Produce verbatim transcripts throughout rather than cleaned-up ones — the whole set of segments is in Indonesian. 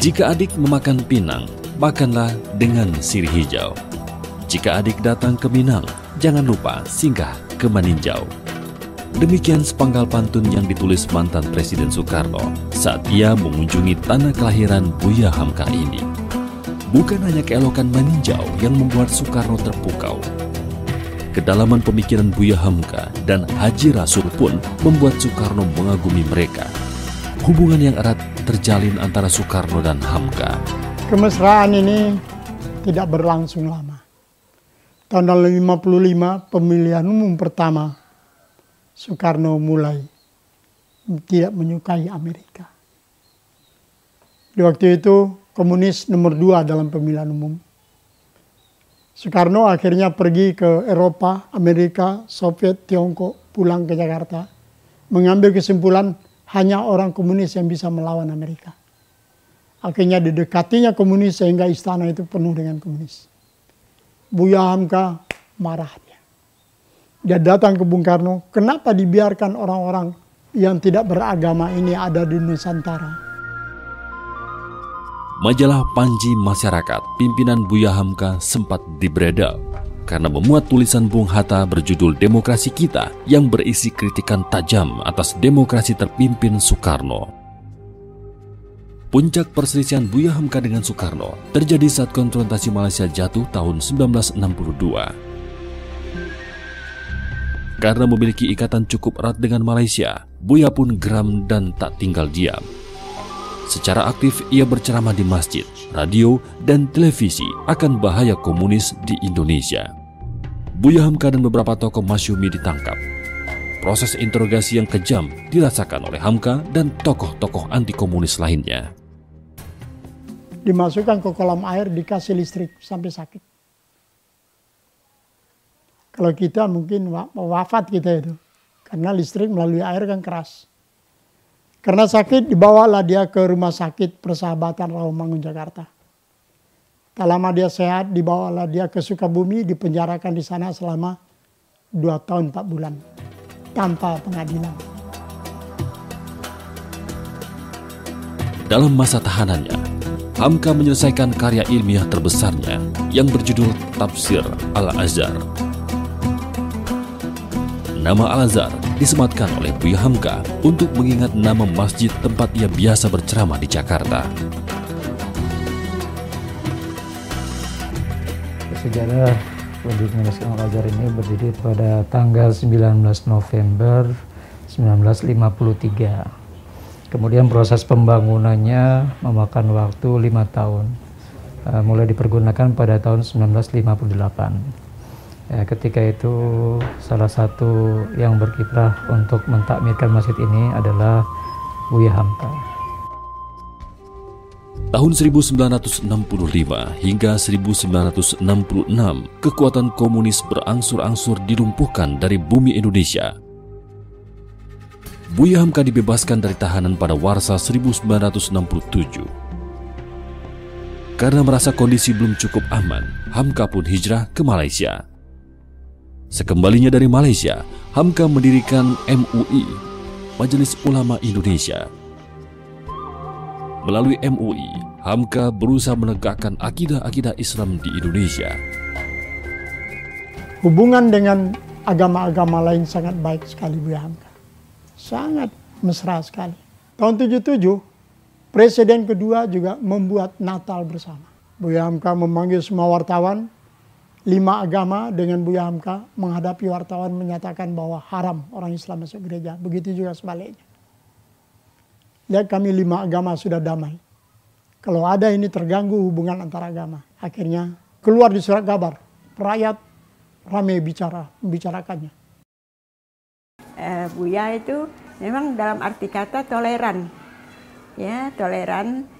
Jika adik memakan pinang, makanlah dengan sirih hijau. Jika adik datang ke Minang, jangan lupa singgah ke Maninjau. Demikian sepenggal pantun yang ditulis mantan Presiden Soekarno saat ia mengunjungi tanah kelahiran Buya Hamka ini. Bukan hanya keelokan Maninjau yang membuat Soekarno terpukau. Kedalaman pemikiran Buya Hamka dan Haji Rasul pun membuat Soekarno mengagumi mereka. Hubungan yang erat terjalin antara Soekarno dan Hamka. Kemesraan ini tidak berlangsung lama. Tahun seribu sembilan ratus lima puluh lima, pemilihan umum pertama, Soekarno mulai tidak menyukai Amerika. Di waktu itu, komunis nomor dua dalam pemilihan umum. Soekarno akhirnya pergi ke Eropa, Amerika, Soviet, Tiongkok, pulang ke Jakarta. Mengambil kesimpulan hanya orang komunis yang bisa melawan Amerika. Akhirnya didekatinya komunis sehingga istana itu penuh dengan komunis. Buya Hamka marah dia. Dia datang ke Bung Karno, kenapa dibiarkan orang-orang yang tidak beragama ini ada di Nusantara? Majalah Panji Masyarakat pimpinan Buya Hamka sempat dibredel karena memuat tulisan Bung Hatta berjudul Demokrasi Kita yang berisi kritikan tajam atas demokrasi terpimpin Soekarno. Puncak perselisihan Buya Hamka dengan Soekarno terjadi saat konfrontasi Malaysia jatuh tahun seribu sembilan ratus enam puluh dua. Karena memiliki ikatan cukup erat dengan Malaysia, Buya pun geram dan tak tinggal diam. Secara aktif ia berceramah di masjid, radio, dan televisi akan bahaya komunis di Indonesia. Buya Hamka dan beberapa tokoh Masyumi ditangkap. Proses interogasi yang kejam dirasakan oleh Hamka dan tokoh-tokoh anti komunis lainnya. Dimasukkan ke kolam air, dikasih listrik sampai sakit. Kalau kita mungkin wafat kita itu, karena listrik melalui air kan keras. Karena sakit, dibawalah dia ke rumah sakit Persahabatan Rawamangun, Jakarta. Tak lama dia sehat, dibawalah dia ke Sukabumi, dipenjarakan di sana selama dua tahun empat bulan, tanpa pengadilan. Dalam masa tahanannya, Hamka menyelesaikan karya ilmiah terbesarnya yang berjudul Tafsir Al-Azhar. Nama Al-Azhar disematkan oleh Buya Hamka untuk mengingat nama masjid tempat ia biasa berceramah di Jakarta. Sejarah berdirinya Masjid Al-Azhar ini berdiri pada tanggal sembilan belas November seribu sembilan ratus lima puluh tiga. Kemudian proses pembangunannya memakan waktu lima tahun. Mulai dipergunakan pada tahun seribu sembilan ratus lima puluh delapan. Ya, ketika itu salah satu yang berkiprah untuk mentakmirkan masjid ini adalah Buya Hamka. Tahun seribu sembilan ratus enam puluh lima hingga seribu sembilan ratus enam puluh enam, kekuatan komunis berangsur-angsur dilumpuhkan dari bumi Indonesia. Buya Hamka dibebaskan dari tahanan pada warsa seribu sembilan ratus enam puluh tujuh. Karena merasa kondisi belum cukup aman, Hamka pun hijrah ke Malaysia. Sekembalinya dari Malaysia, Hamka mendirikan M U I, Majelis Ulama Indonesia. Melalui M U I, Hamka berusaha menegakkan akidah-akidah Islam di Indonesia. Hubungan dengan agama-agama lain sangat baik sekali Buya Hamka. Sangat mesra sekali. Tahun tujuh puluh tujuh, Presiden kedua juga membuat Natal bersama. Buya Hamka memanggil semua wartawan, lima agama dengan Buya Hamka menghadapi wartawan menyatakan bahwa haram orang Islam masuk gereja. Begitu juga sebaliknya. Lihat kami lima agama sudah damai. Kalau ada ini terganggu hubungan antara agama. Akhirnya keluar di surat kabar. Rakyat ramai bicara, membicarakannya. Eh, Buya itu memang dalam arti kata toleran. Ya, toleran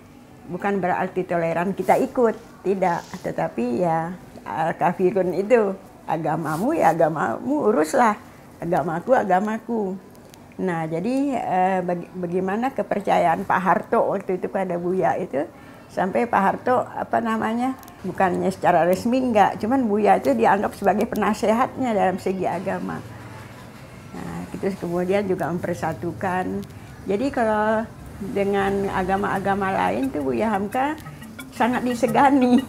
bukan berarti toleran kita ikut. Tidak, tetapi ya... Al-Kafirun itu, agamamu ya agamamu, uruslah, agamaku agamaku. Nah jadi eh, baga bagaimana kepercayaan Pak Harto waktu itu pada Buya itu, sampai Pak Harto apa namanya, bukannya secara resmi enggak, cuman Buya itu dianggap sebagai penasehatnya dalam segi agama. Nah itu kemudian juga mempersatukan. Jadi kalau dengan agama-agama lain tuh Buya Hamka sangat disegani.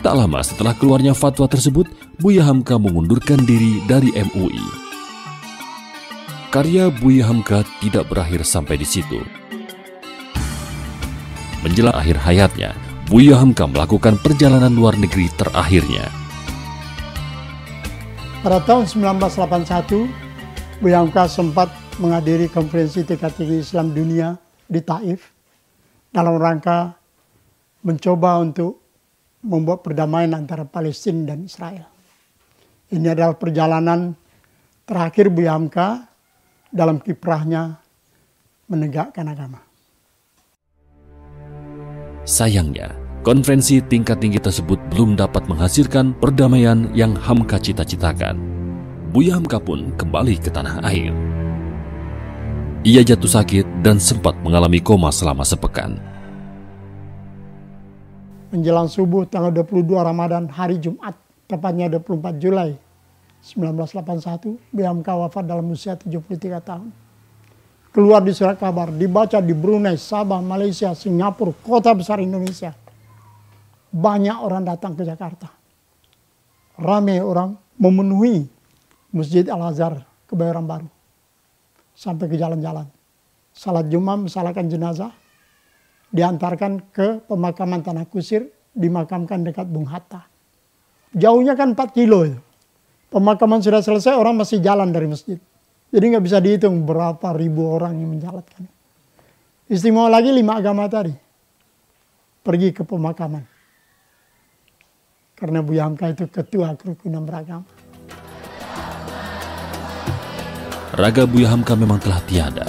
Tak lama setelah keluarnya fatwa tersebut, Buya Hamka mengundurkan diri dari M U I. Karya Buya Hamka tidak berakhir sampai di situ. Menjelang akhir hayatnya, Buya Hamka melakukan perjalanan luar negeri terakhirnya. Pada tahun seribu sembilan ratus delapan puluh satu, Buya Hamka sempat menghadiri Konferensi Tingkat Tinggi Islam Dunia di Taif dalam rangka mencoba untuk membuat perdamaian antara Palestina dan Israel. Ini adalah perjalanan terakhir Buya Hamka dalam kiprahnya menegakkan agama. Sayangnya, konferensi tingkat tinggi tersebut belum dapat menghasilkan perdamaian yang Hamka cita-citakan. Buya Hamka pun kembali ke tanah air. Ia jatuh sakit dan sempat mengalami koma selama sepekan. Menjelang subuh tanggal dua puluh dua Ramadan hari Jumat, tepatnya dua puluh empat Juli seribu sembilan ratus delapan puluh satu, Buya Hamka wafat dalam usia tujuh puluh tiga tahun. Keluar di surat kabar, dibaca di Brunei, Sabah, Malaysia, Singapura, kota besar Indonesia. Banyak orang datang ke Jakarta. Ramai orang memenuhi Masjid Al-Azhar Kebayoran Baru, sampai ke jalan-jalan. Salat Jumat mensalahkan jenazah, diantarkan ke pemakaman Tanah Kusir, dimakamkan dekat Bung Hatta. Jauhnya kan empat kilo. Pemakaman sudah selesai, orang masih jalan dari masjid. Jadi nggak bisa dihitung berapa ribu orang yang menjalankan. Istimewa lagi lima agama tadi, pergi ke pemakaman. Karena Buya Hamka itu ketua kerukunan beragama. Raga Buya Hamka memang telah tiada,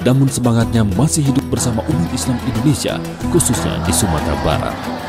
namun semangatnya masih hidup bersama umat Islam Indonesia, khususnya di Sumatera Barat.